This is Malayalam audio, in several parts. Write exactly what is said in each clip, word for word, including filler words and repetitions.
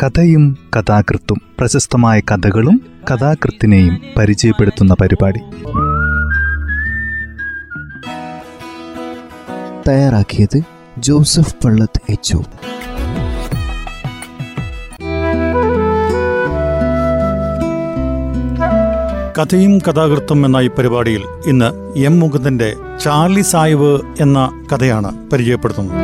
കഥയും കഥാകൃത്തും, പ്രശസ്തമായ കഥകളും കഥാകൃത്തിനെയും പരിചയപ്പെടുത്തുന്ന പരിപാടി. തയ്യാറാക്കിയത് ജോസഫ് പള്ളത്ത് എച്ച്. കഥയും കഥാകൃത്തും എന്ന ഈ പരിപാടിയിൽ ഇന്ന് എം മുകുന്ദന്റെ ചാർലി സാഹിബ് എന്ന കഥയാണ് പരിചയപ്പെടുത്തുന്നത്.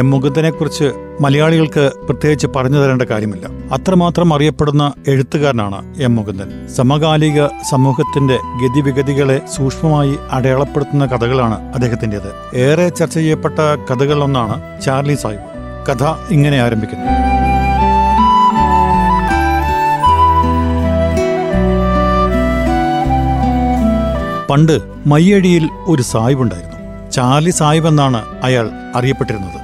എം മുകുന്ദനെ കുറിച്ച് മലയാളികൾക്ക് പ്രത്യേകിച്ച് പറഞ്ഞു തരേണ്ട കാര്യമില്ല. അത്രമാത്രം അറിയപ്പെടുന്ന എഴുത്തുകാരനാണ് എം മുകുന്ദൻ. സമകാലിക സമൂഹത്തിന്റെ ഗതിവിഗതികളെ സൂക്ഷ്മമായി അടയാളപ്പെടുത്തുന്ന കഥകളാണ് അദ്ദേഹത്തിൻ്റെത്. ഏറെ ചർച്ച ചെയ്യപ്പെട്ട കഥകളിലൊന്നാണ് ചാർലി സാഹിബ്. കഥ ഇങ്ങനെ ആരംഭിക്കുന്നു. പണ്ട് മയ്യഴിയിൽ ഒരു സാഹിബുണ്ടായിരുന്നു. ചാർലി സാഹിബ് എന്നാണ് അയാൾ അറിയപ്പെട്ടിരുന്നത്.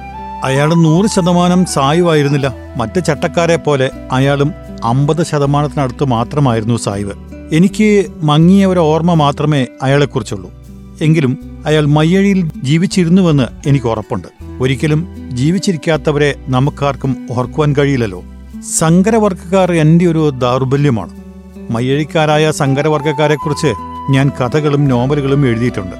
അയാൾ നൂറ് ശതമാനം സായിവായിരുന്നില്ല. മറ്റ് ചട്ടക്കാരെ പോലെ അയാളും അമ്പത് ശതമാനത്തിനടുത്ത് മാത്രമായിരുന്നു സായിവ്. എനിക്ക് മങ്ങിയ ഒരു ഓർമ്മ മാത്രമേ അയാളെക്കുറിച്ചുള്ളൂ. എങ്കിലും അയാൾ മയ്യഴിയിൽ ജീവിച്ചിരുന്നുവെന്ന് എനിക്ക് ഉറപ്പുണ്ട്. ഒരിക്കലും ജീവിച്ചിരിക്കാത്തവരെ നമുക്കാർക്കും ഓർക്കുവാൻ കഴിയില്ലല്ലോ. സങ്കരവർഗക്കാർ എൻ്റെ ഒരു ദൗർബല്യമാണ്. മയ്യഴിക്കാരായ സങ്കരവർഗക്കാരെക്കുറിച്ച് ഞാൻ കഥകളും നോവലുകളും എഴുതിയിട്ടുണ്ട്.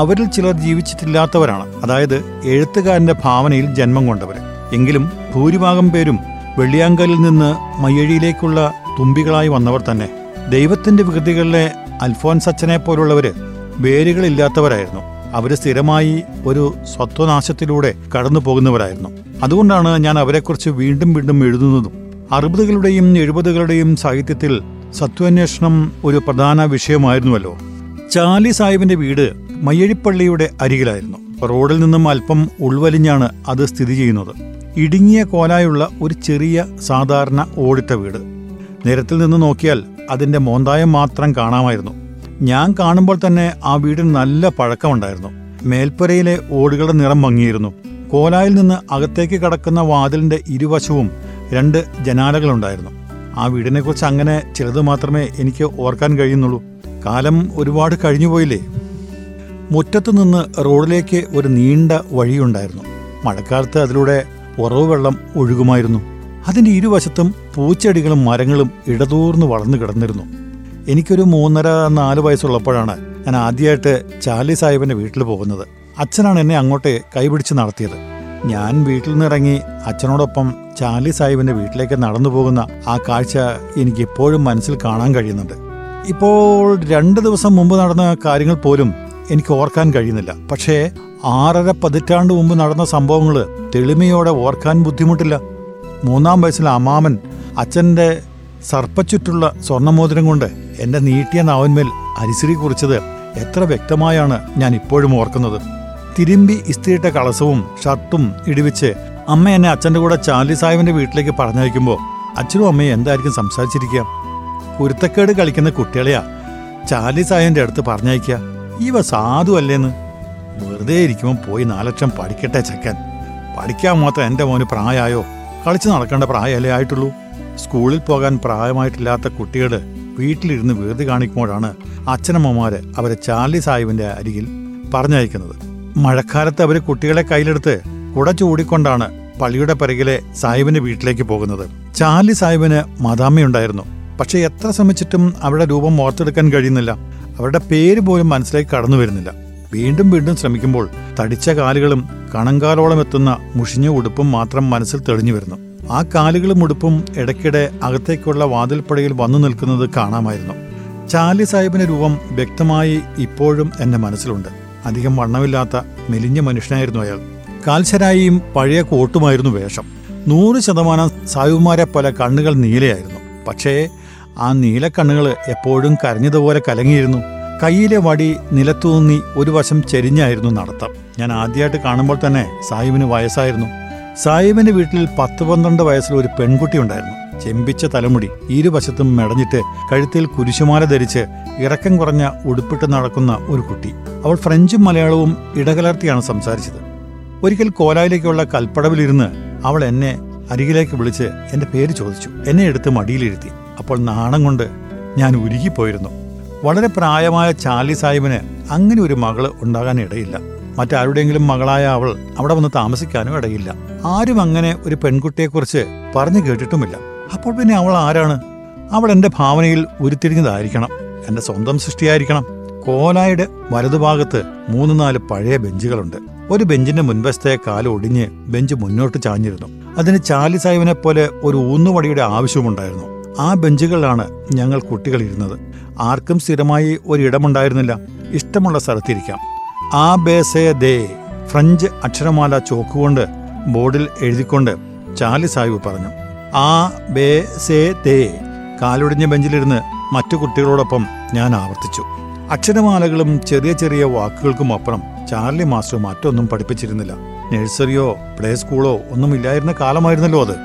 അവരിൽ ചിലർ ജീവിച്ചിട്ടില്ലാത്തവരാണ്, അതായത് എഴുത്തുകാരൻ്റെ ഭാവനയിൽ ജന്മം കൊണ്ടവർ. എങ്കിലും ഭൂരിഭാഗം പേരും വെള്ളിയാങ്കലിൽ നിന്ന് മയ്യഴിയിലേക്കുള്ള തുമ്പികളായി വന്നവർ തന്നെ. ദൈവത്തിൻ്റെ വികൃതികളിലെ അൽഫോൻസച്ചനെ പോലുള്ളവർ വേരുകളില്ലാത്തവരായിരുന്നു. അവർ സ്ഥിരമായി ഒരു സ്വത്വനാശത്തിലൂടെ കടന്നു പോകുന്നവരായിരുന്നു. അതുകൊണ്ടാണ് ഞാൻ അവരെക്കുറിച്ച് വീണ്ടും വീണ്ടും എഴുതുന്നതും. അറുപതുകളുടെയും എഴുപതുകളുടെയും സാഹിത്യത്തിൽ സത്വാന്വേഷണം ഒരു പ്രധാന വിഷയമായിരുന്നുവല്ലോ. ചാർലി സാഹിബിൻ്റെ വീട് മയ്യഴിപ്പള്ളിയുടെ അരികിലായിരുന്നു. റോഡിൽ നിന്നും അല്പം ഉൾവലിഞ്ഞാണ് അത് സ്ഥിതി ചെയ്യുന്നത്. ഇടുങ്ങിയ കോലായുള്ള ഒരു ചെറിയ സാധാരണ ഓടിട്ട വീട്. നിരത്തിൽ നിന്ന് നോക്കിയാൽ അതിൻ്റെ മോന്തായം മാത്രം കാണാമായിരുന്നു. ഞാൻ കാണുമ്പോൾ തന്നെ ആ വീടിന് നല്ല പഴക്കമുണ്ടായിരുന്നു. മേൽപ്പുരയിലെ ഓടുകളുടെ നിറം മങ്ങിയിരുന്നു. കോലായിൽ നിന്ന് അകത്തേക്ക് കടക്കുന്ന വാതിലിൻ്റെ ഇരുവശവും രണ്ട് ജനാലകളുണ്ടായിരുന്നു. ആ വീടിനെക്കുറിച്ച് അങ്ങനെ ചിലത് മാത്രമേ എനിക്ക് ഓർക്കാൻ കഴിയുന്നുള്ളൂ. കാലം ഒരുപാട് കഴിഞ്ഞുപോയില്ലേ. മുറ്റത്ത് നിന്ന് റോഡിലേക്ക് ഒരു നീണ്ട വഴിയുണ്ടായിരുന്നു. മഴക്കാലത്ത് അതിലൂടെ ഉറവ് വെള്ളം ഒഴുകുമായിരുന്നു. അതിൻ്റെ ഇരുവശത്തും പൂച്ചെടികളും മരങ്ങളും ഇടതൂർന്ന് വളർന്നു കിടന്നിരുന്നു. എനിക്കൊരു മൂന്നര നാല് വയസ്സുള്ളപ്പോഴാണ് ഞാൻ ആദ്യമായിട്ട് ചാർലി സാഹിബിൻ്റെ വീട്ടിൽ പോകുന്നത്. അച്ഛനാണ് എന്നെ അങ്ങോട്ട് കൈപിടിച്ച് നടത്തിയത്. ഞാൻ വീട്ടിൽ നിന്നിറങ്ങി അച്ഛനോടൊപ്പം ചാർലി സാഹിബിൻ്റെ വീട്ടിലേക്ക് നടന്നു പോകുന്ന ആ കാഴ്ച എനിക്കിപ്പോഴും മനസ്സിൽ കാണാൻ കഴിയുന്നുണ്ട്. ഇപ്പോൾ രണ്ട് ദിവസം മുമ്പ് നടന്ന കാര്യങ്ങൾ പോലും എനിക്ക് ഓർക്കാൻ കഴിയുന്നില്ല. പക്ഷേ ആറര പതിറ്റാണ്ട് മുമ്പ് നടന്ന സംഭവങ്ങൾ തെളിമയോടെ ഓർക്കാൻ ബുദ്ധിമുട്ടില്ല. മൂന്നാം വയസ്സിൽ അമ്മാമൻ അച്ഛൻ്റെ സർപ്പച്ചുറ്റുള്ള സ്വർണ്ണമോതിരം കൊണ്ട് എൻ്റെ നീട്ടിയ നാവന്മേൽ അരിശ്രീ കുറിച്ചത് എത്ര വ്യക്തമായാണ് ഞാൻ ഇപ്പോഴും ഓർക്കുന്നത്. തിരുമ്പി ഇസ്തിരിയിട്ട കളസവും ഷർട്ടും ഇടിവിച്ച് അമ്മ എന്നെ അച്ഛൻ്റെ കൂടെ ചാർലി സാഹിബിൻ്റെ വീട്ടിലേക്ക് പറഞ്ഞയക്കുമ്പോൾ അച്ഛനും അമ്മയും എന്തായിരിക്കും സംസാരിച്ചിരിക്കുക? കുരുത്തക്കേട് കളിക്കുന്ന കുട്ടികളെയാ ചാർലി സാഹിബിൻ്റെ അടുത്ത് പറഞ്ഞയക്കുക. ഇവ സാധു അല്ലേന്ന്. വെറുതെ ഇരിക്കുമ്പോൾ പോയി നാലക്ഷം പഠിക്കട്ടെ ചെക്കൻ, പഠിക്കാൻ മാത്രം എൻ്റെ മോന് പ്രായമായോ? കളിച്ച് നടക്കേണ്ട പ്രായമല്ലേ ആയിട്ടുള്ളൂ. സ്കൂളിൽ പോകാൻ പ്രായമായിട്ടില്ലാത്ത കുട്ടികൾ വീട്ടിലിരുന്ന് വെറുതെ കാണിക്കുമ്പോഴാണ് അച്ഛനമ്മമാർ അവരെ ചാർലി സാഹിബിൻ്റെ അരികിൽ പറഞ്ഞയക്കുന്നത്. മഴക്കാലത്ത് അവർ കുട്ടികളെ കയ്യിലെടുത്ത് കുട ചൂടിക്കൊണ്ടാണ് പള്ളിയുടെ പിറകിലെ സാഹിബിൻ്റെ വീട്ടിലേക്ക് പോകുന്നത്. ചാർലി സാഹിബിന് മദാമ്മയുണ്ടായിരുന്നു. പക്ഷേ എത്ര ശ്രമിച്ചിട്ടും അവരുടെ രൂപം ഓർത്തെടുക്കാൻ കഴിയുന്നില്ല. അവരുടെ പേര് പോലും മനസ്സിലേക്ക് കടന്നു വരുന്നില്ല. വീണ്ടും വീണ്ടും ശ്രമിക്കുമ്പോൾ തടിച്ച കാലുകളും കണങ്കാലോളം എത്തുന്ന മുഷിഞ്ഞ ഉടുപ്പും മാത്രം മനസ്സിൽ തെളിഞ്ഞു വരുന്നു. ആ കാലുകളും ഉടുപ്പും ഇടയ്ക്കിടെ അകത്തേക്കുള്ള വാതിൽപ്പടിയിൽ വന്നു നിൽക്കുന്നത് കാണാമായിരുന്നു. ചാർലി സാഹിബിൻ്റെ രൂപം വ്യക്തമായി ഇപ്പോഴും എൻ്റെ മനസ്സിലുണ്ട്. അധികം വണ്ണമില്ലാത്ത മെലിഞ്ഞ മനുഷ്യനായിരുന്നു അയാൾ. കാൽശരായിയും പഴയ കോട്ടുമായിരുന്നു വേഷം. നൂറ് ശതമാനം സാഹിബുമാരെ പോലെ കണ്ണുകൾ നീലയായിരുന്നു. പക്ഷേ ആ നീലക്കണ്ണുകൾ എപ്പോഴും കരഞ്ഞതുപോലെ കലങ്ങിയിരുന്നു. കയ്യിലെ വടി നിലത്തൂന്നി ഒരു വശം ചെരിഞ്ഞായിരുന്നു നടത്തം. ഞാൻ ആദ്യമായിട്ട് കാണുമ്പോൾ തന്നെ സാഹിബിന് വയസ്സായിരുന്നു. സാഹിബിൻ്റെ വീട്ടിൽ പത്ത് പന്ത്രണ്ട് വയസ്സിൽ ഒരു പെൺകുട്ടി ഉണ്ടായിരുന്നു. ചെമ്പിച്ച തലമുടി ഇരുവശത്തും മെടഞ്ഞിട്ട് കഴുത്തിൽ കുരിശുമാല ധരിച്ച് ഇറക്കം കുറഞ്ഞ ഉടുപ്പിട്ട് നടക്കുന്ന ഒരു കുട്ടി. അവൾ ഫ്രഞ്ചും മലയാളവും ഇടകലർത്തിയാണ് സംസാരിച്ചത്. ഒരിക്കൽ കോലായിലേക്കുള്ള കൽപ്പടവിലിരുന്ന് അവൾ എന്നെ അരികിലേക്ക് വിളിച്ച് എൻ്റെ പേര് ചോദിച്ചു. എന്നെ എടുത്ത് മടിയിലിരുത്തി. അപ്പോൾ നാണം കൊണ്ട് ഞാൻ ഉരുകിപ്പോയിരുന്നു. വളരെ പ്രായമായ ചാർലി സാഹിബിന് അങ്ങനെ ഒരു മകള് ഉണ്ടാകാൻ ഇടയില്ല. മറ്റാരുടെയെങ്കിലും മകളായ അവൾ അവിടെ വന്ന് താമസിക്കാനും ഇടയില്ല. ആരും അങ്ങനെ ഒരു പെൺകുട്ടിയെക്കുറിച്ച് പറഞ്ഞു കേട്ടിട്ടുമില്ല. അപ്പോൾ പിന്നെ അവൾ ആരാണ്? അവൾ എൻ്റെ ഭാവനയിൽ ഉരുത്തിരിഞ്ഞതായിരിക്കണം, എൻ്റെ സ്വന്തം സൃഷ്ടിയായിരിക്കണം. കോലായുടെ വലതുഭാഗത്ത് മൂന്ന് നാല് പഴയ ബെഞ്ചുകളുണ്ട്. ഒരു ബെഞ്ചിന്റെ മുൻവശത്തെ കാല് ഒടിഞ്ഞ് ബെഞ്ച് മുന്നോട്ട് ചാഞ്ഞിരുന്നു. അതിന് ചാർലി സാഹിബിനെ പോലെ ഒരു ഊന്നുവടിയുടെ ആവശ്യമുണ്ടായിരുന്നു. ആ ബെഞ്ചുകളിലാണ് ഞങ്ങൾ കുട്ടികൾ ഇരുന്നത്. ആർക്കും സ്ഥിരമായി ഒരിടമുണ്ടായിരുന്നില്ല. ഇഷ്ടമുള്ള സ്ഥലത്തിരിക്കാം. ആ ബേസേ ദേ ഫ്രഞ്ച് അക്ഷരമാല ചോക്കുകൊണ്ട് ബോർഡിൽ എഴുതിക്കൊണ്ട് ചാർലി സാഹിബ് പറഞ്ഞു. ആ ബേ സേ ദേ കാലൊടിഞ്ഞ ബെഞ്ചിലിരുന്ന് മറ്റു കുട്ടികളോടൊപ്പം ഞാൻ ആവർത്തിച്ചു. അക്ഷരമാലകളും ചെറിയ ചെറിയ വാക്കുകൾക്കുമപ്പുറം ചാർലി മാസ്റ്റർ മറ്റൊന്നും പഠിപ്പിച്ചിരുന്നില്ല. നഴ്സറിയോ പ്ലേ സ്കൂളോ ഒന്നും ഇല്ലായിരുന്ന കാലമായിരുന്നല്ലോ അത്.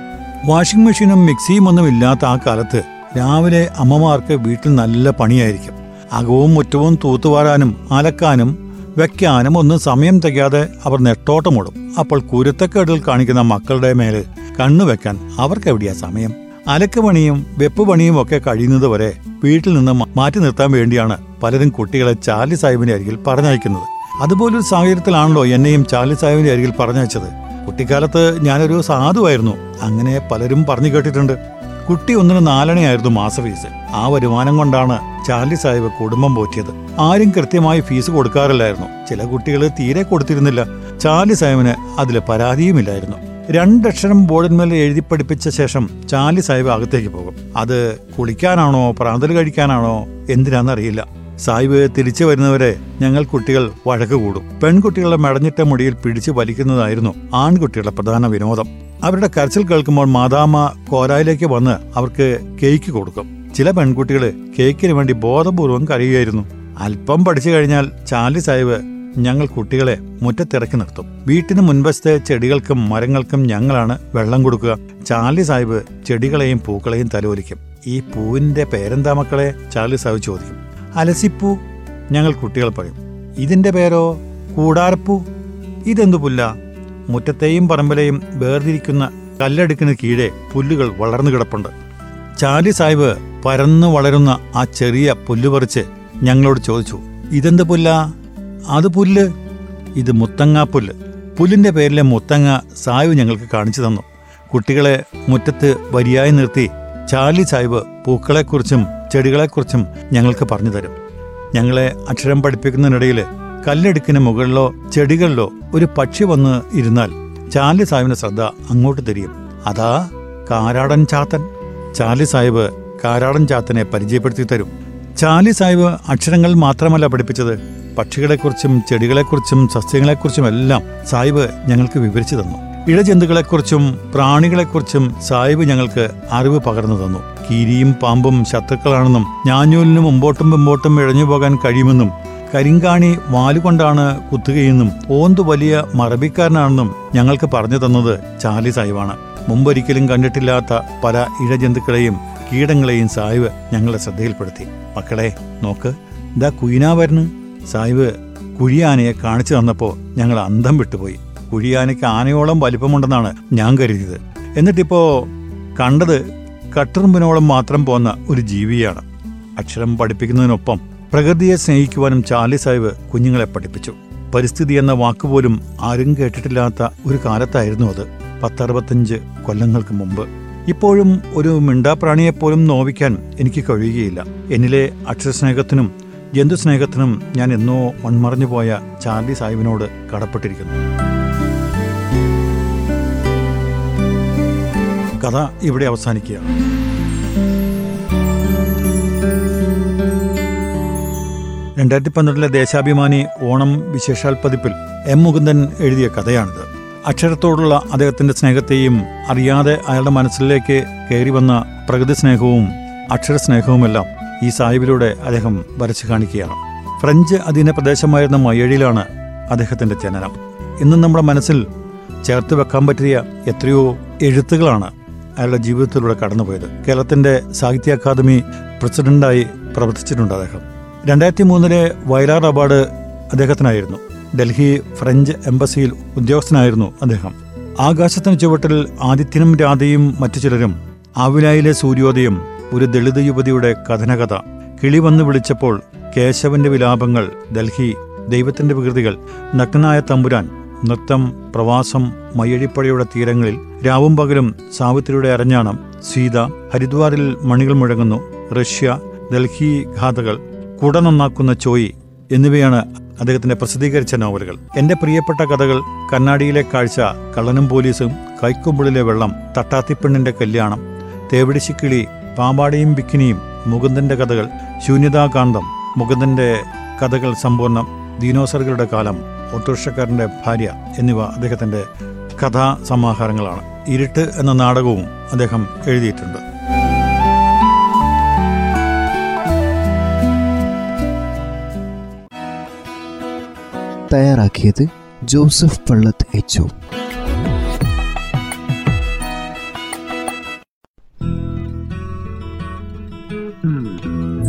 വാഷിംഗ് മെഷീനും മിക്സിയും ഒന്നും ഇല്ലാത്ത ആ കാലത്ത് രാവിലെ അമ്മമാർക്ക് വീട്ടിൽ നല്ല പണിയായിരിക്കും. അകവും മുറ്റവും തൂത്തുവാരാനും അലക്കാനും വെക്കാനും ഒന്നും സമയം തികയാതെ അവർ നെട്ടോട്ടമോടും. അപ്പോൾ കുരുത്തക്കേടിൽ കാണിക്കുന്ന മക്കളുടെ മേലെ കണ്ണുവെക്കാൻ അവർക്കെവിടെയാ സമയം? അലക്കുപണിയും വെപ്പ് പണിയും ഒക്കെ കഴിയുന്നത് വരെ വീട്ടിൽ നിന്ന് മാറ്റി നിർത്താൻ വേണ്ടിയാണ് പലരും കുട്ടികളെ ചാർലി സാഹിബിന്റെ അരികിൽ പറഞ്ഞയക്കുന്നത്. അതുപോലൊരു സാഹചര്യത്തിലാണല്ലോ എന്നെയും ചാർലി സാഹിബിന്റെ അരികിൽ പറഞ്ഞയച്ചത്. കുട്ടിക്കാലത്ത് ഞാനൊരു സാധുവായിരുന്നു, അങ്ങനെ പലരും പറഞ്ഞു കേട്ടിട്ടുണ്ട്. കുട്ടി ഒന്നിന് നാലണയായിരുന്നു മാസഫീസ്. ആ വരുമാനം കൊണ്ടാണ് ചാർലി സാഹിബ് കുടുംബം പോറ്റിയത്. ആരും കൃത്യമായി ഫീസ് കൊടുക്കാറില്ലായിരുന്നു. ചില കുട്ടികൾ തീരെ കൊടുത്തിരുന്നില്ല. ചാർലി സാഹിബിന് അതിൽ പരാതിയുമില്ലായിരുന്നു. രണ്ടക്ഷരം ബോർഡിന്മേൽ എഴുതി പഠിപ്പിച്ച ശേഷം ചാർലി സാഹിബ് അകത്തേക്ക് പോകും. അത് കുളിക്കാനാണോ പ്രാന്തൽ കഴിക്കാനാണോ എന്തിനാണെന്നറിയില്ല. സാഹിബ് തിരിച്ചു വരുന്നവരെ ഞങ്ങൾ കുട്ടികൾ വഴക്ക് കൂടും. പെൺകുട്ടികളുടെ മെടഞ്ഞിട്ട മുടിയിൽ പിടിച്ചു വലിക്കുന്നതായിരുന്നു ആൺകുട്ടികളുടെ പ്രധാന വിനോദം. അവരുടെ കരച്ചിൽ കേൾക്കുമ്പോൾ മാതാമ കോരായിലേക്ക് വന്ന് അവർക്ക് കേക്ക് കൊടുക്കും. ചില പെൺകുട്ടികൾ കേക്കിന് വേണ്ടി ബോധപൂർവം കരയുകയായിരുന്നു. അല്പം പഠിച്ചു കഴിഞ്ഞാൽ ചാർലി സാഹിബ് ഞങ്ങൾ കുട്ടികളെ മുറ്റത്തിറക്കി നിർത്തും. വീട്ടിന് മുൻവശത്തെ ചെടികൾക്കും മരങ്ങൾക്കും ഞങ്ങളാണ് വെള്ളം കൊടുക്കുക. ചാർലി സാഹിബ് ചെടികളെയും പൂക്കളെയും തലോലിക്കും. ഈ പൂവിന്റെ പേരെന്താ മക്കളെ? ചാർലി സാഹിബ് ചോദിക്കും. അലസിപ്പൂ, ഞങ്ങൾ കുട്ടികൾ പറയും. ഇതിന്റെ പേരോ? കൂടാരപ്പൂ. ഇതെന്തു പുല്ല? മുറ്റത്തെയും പറമ്പിലെയും വേർതിരിക്കുന്ന കല്ലടുക്കിന് കീഴെ പുല്ലുകൾ വളർന്നു കിടപ്പുണ്ട്. ചാർലി സാഹിബ് പരന്നു വളരുന്ന ആ ചെറിയ പുല്ല് പറിച്ച് ഞങ്ങളോട് ചോദിച്ചു, ഇതെന്ത് പുല്ല? അത് പുല്ല്, ഇത് മുത്തങ്ങാപ്പുല്ല്. പുല്ലിൻ്റെ പേരിലെ മുത്തങ്ങ സാഹിബ് ഞങ്ങൾക്ക് കാണിച്ചു തന്നു. കുട്ടികളെ മുറ്റത്ത് വരിയായി നിർത്തി ചാർലി സാഹിബ് പൂക്കളെക്കുറിച്ചും ചെടികളെക്കുറിച്ചും ഞങ്ങൾക്ക് പറഞ്ഞു തരും. ഞങ്ങളെ അക്ഷരം പഠിപ്പിക്കുന്നതിനിടയിൽ കല്ലെടുക്കിന് മുകളിലോ ചെടികളിലോ ഒരു പക്ഷി വന്ന് ഇരുന്നാൽ ചാർലി സാഹിബിൻ്റെ ശ്രദ്ധ അങ്ങോട്ട് തിരിയും. അതാ കാരാടൻ ചാത്തൻ. ചാർലി സാഹിബ് കാരാടൻ ചാത്തനെ പരിചയപ്പെടുത്തി തരും. ചാർലി സാഹിബ് അക്ഷരങ്ങൾ മാത്രമല്ല പഠിപ്പിച്ചത്, പക്ഷികളെക്കുറിച്ചും ചെടികളെക്കുറിച്ചും സസ്യങ്ങളെക്കുറിച്ചും എല്ലാം സാഹിബ് ഞങ്ങൾക്ക് വിവരിച്ചു തന്നു. ഇഴജന്തുക്കളെക്കുറിച്ചും പ്രാണികളെക്കുറിച്ചും സാഹിബ് ഞങ്ങൾക്ക് അറിവ് പകർന്നു തന്നു. കീരിയും പാമ്പും ശത്രുക്കളാണെന്നും ഞാഞ്ഞൂലിന് മുമ്പോട്ടും മുമ്പോട്ടും ഇഴഞ്ഞു പോകാൻ കഴിയുമെന്നും കരിങ്കാണി വാലുകൊണ്ടാണ് കുത്തുകയെന്നും ഓന്തു വലിയ മറബിക്കാരനാണെന്നും ഞങ്ങൾക്ക് പറഞ്ഞു തന്നത് ചാർലി സാഹിബാണ്. മുമ്പൊരിക്കലും കണ്ടിട്ടില്ലാത്ത പല ഇഴജന്തുക്കളെയും കീടങ്ങളെയും സാഹിബ് ഞങ്ങളുടെ ശ്രദ്ധയിൽപ്പെടുത്തി. മക്കളെ നോക്ക്, ദാ കുയിനാ വരുന്നു. സാഹിബ് കുഴിയാനയെ കാണിച്ചു തന്നപ്പോൾ ഞങ്ങൾ അന്തം വിട്ടുപോയി. കുഴിയാനയ്ക്ക് ആനയോളം വലിപ്പമുണ്ടെന്നാണ് ഞാൻ കരുതിയത്. എന്നിട്ടിപ്പോൾ കണ്ടത് കട്ടുറുമ്പിനോളം മാത്രം പോന്ന ഒരു ജീവിയാണ്. അക്ഷരം പഠിപ്പിക്കുന്നതിനൊപ്പം പ്രകൃതിയെ സ്നേഹിക്കുവാനും ചാർലി സാഹിബ് കുഞ്ഞുങ്ങളെ പഠിപ്പിച്ചു. പരിസ്ഥിതി എന്ന വാക്കുപോലും ആരും കേട്ടിട്ടില്ലാത്ത ഒരു കാലത്തായിരുന്നു അത്, പത്തറുപത്തഞ്ച് കൊല്ലങ്ങൾക്ക് മുമ്പ്. ഇപ്പോഴും ഒരു മിണ്ടാപ്രാണിയെപ്പോലും നോവിക്കാൻ എനിക്ക് കഴിയുകയില്ല. എന്നിലെ അക്ഷരസ്നേഹത്തിനും ജന്തുസ്നേഹത്തിനും ഞാൻ എന്നോ മൺമറഞ്ഞു പോയ ചാർലി സാഹിബിനോട് കടപ്പെട്ടിരിക്കുന്നു. കഥ ഇവിടെ അവസാനിക്കുകയാണ്. രണ്ടായിരത്തി പന്ത്രണ്ടിലെ ദേശാഭിമാനി ഓണം വിശേഷാൽ പതിപ്പിൽ എം മുകുന്ദൻ എഴുതിയ കഥയാണിത്. അക്ഷരത്തോടുള്ള അദ്ദേഹത്തിൻ്റെ സ്നേഹത്തെയും അറിയാതെ അയാളുടെ മനസ്സിലേക്ക് കയറി വന്ന പ്രകൃതി സ്നേഹവും അക്ഷരസ്നേഹവുമെല്ലാം ഈ സാഹിബിലൂടെ അദ്ദേഹം വരച്ചു കാണിക്കുകയാണ്. ഫ്രഞ്ച് അധീന പ്രദേശമായിരുന്ന മയ്യഴിയിലാണ് അദ്ദേഹത്തിൻ്റെ ജനനം. ഇന്നും നമ്മുടെ മനസ്സിൽ ചേർത്ത് വെക്കാൻ പറ്റിയ എത്രയോ എഴുത്തുകളാണ് അയാളുടെ ജീവിതത്തിലൂടെ കടന്നുപോയത്. കേരളത്തിൻ്റെ സാഹിത്യ അക്കാദമി പ്രസിഡൻ്റായി പ്രവർത്തിച്ചിട്ടുണ്ട് അദ്ദേഹം. രണ്ടായിരത്തി മൂന്നിലെ വയലാർ അവാർഡ് അദ്ദേഹത്തിനായിരുന്നു. ഡൽഹി ഫ്രഞ്ച് എംബസിയിൽ ഉദ്യോഗസ്ഥനായിരുന്നു അദ്ദേഹം. ആകാശത്തിന് ചുവട്ടിൽ ആദിത്യനും രാധയും മറ്റു ചിലരും, ആവിലായിലെ സൂര്യോദയം, ഒരു ദളിത് യുവതിയുടെ കഥനകഥ, കിളി വന്നു വിളിച്ചപ്പോൾ കേശവന്റെ വിലാപങ്ങൾ, ഡൽഹി ദൈവത്തിൻ്റെ വികൃതികൾ, നഗ്നനായ തമ്പുരാൻ, നൃത്തം, പ്രവാസം, മയ്യഴിപ്പുഴയുടെ തീരങ്ങളിൽ, രാവും പകലും സാവിത്രിയുടെ അരഞ്ഞാണം, സീത, ഹരിദ്വാറിൽ മണികൾ മുഴങ്ങുന്നു, റഷ്യ, ഡൽഹി ഘാതകൾ, കുട നന്നാക്കുന്ന ചോയി എന്നിവയാണ് അദ്ദേഹത്തിൻ്റെ പ്രസിദ്ധീകരിച്ച നോവലുകൾ. എൻ്റെ പ്രിയപ്പെട്ട കഥകൾ കണ്ണാടിയിലെ കാഴ്ച, കള്ളനും പോലീസും, കൈക്കൊമ്പിളിലെ വെള്ളം, തട്ടാത്തിപ്പെണ്ണിൻ്റെ കല്യാണം, തേവിടിശിക്കിളി, പാമ്പാടിയും ബിക്കിനിയും, മുകുന്ദൻ്റെ കഥകൾ, ശൂന്യതാകാന്തം, മുകുന്ദൻ്റെ കഥകൾ സമ്പൂർണ്ണം, ദിനോസറുകളുടെ കാലം, ഓട്ടോറിക്ഷക്കാരൻ്റെ ഭാര്യ എന്നിവ അദ്ദേഹത്തിൻ്റെ കഥാസമാഹാരങ്ങളാണ്. ഇരുട്ട് എന്ന നാടകവും അദ്ദേഹം എഴുതിയിട്ടുണ്ട്. തയ്യാറാക്കിയത് ജോസഫ് പള്ളത്ത് എച്ച്.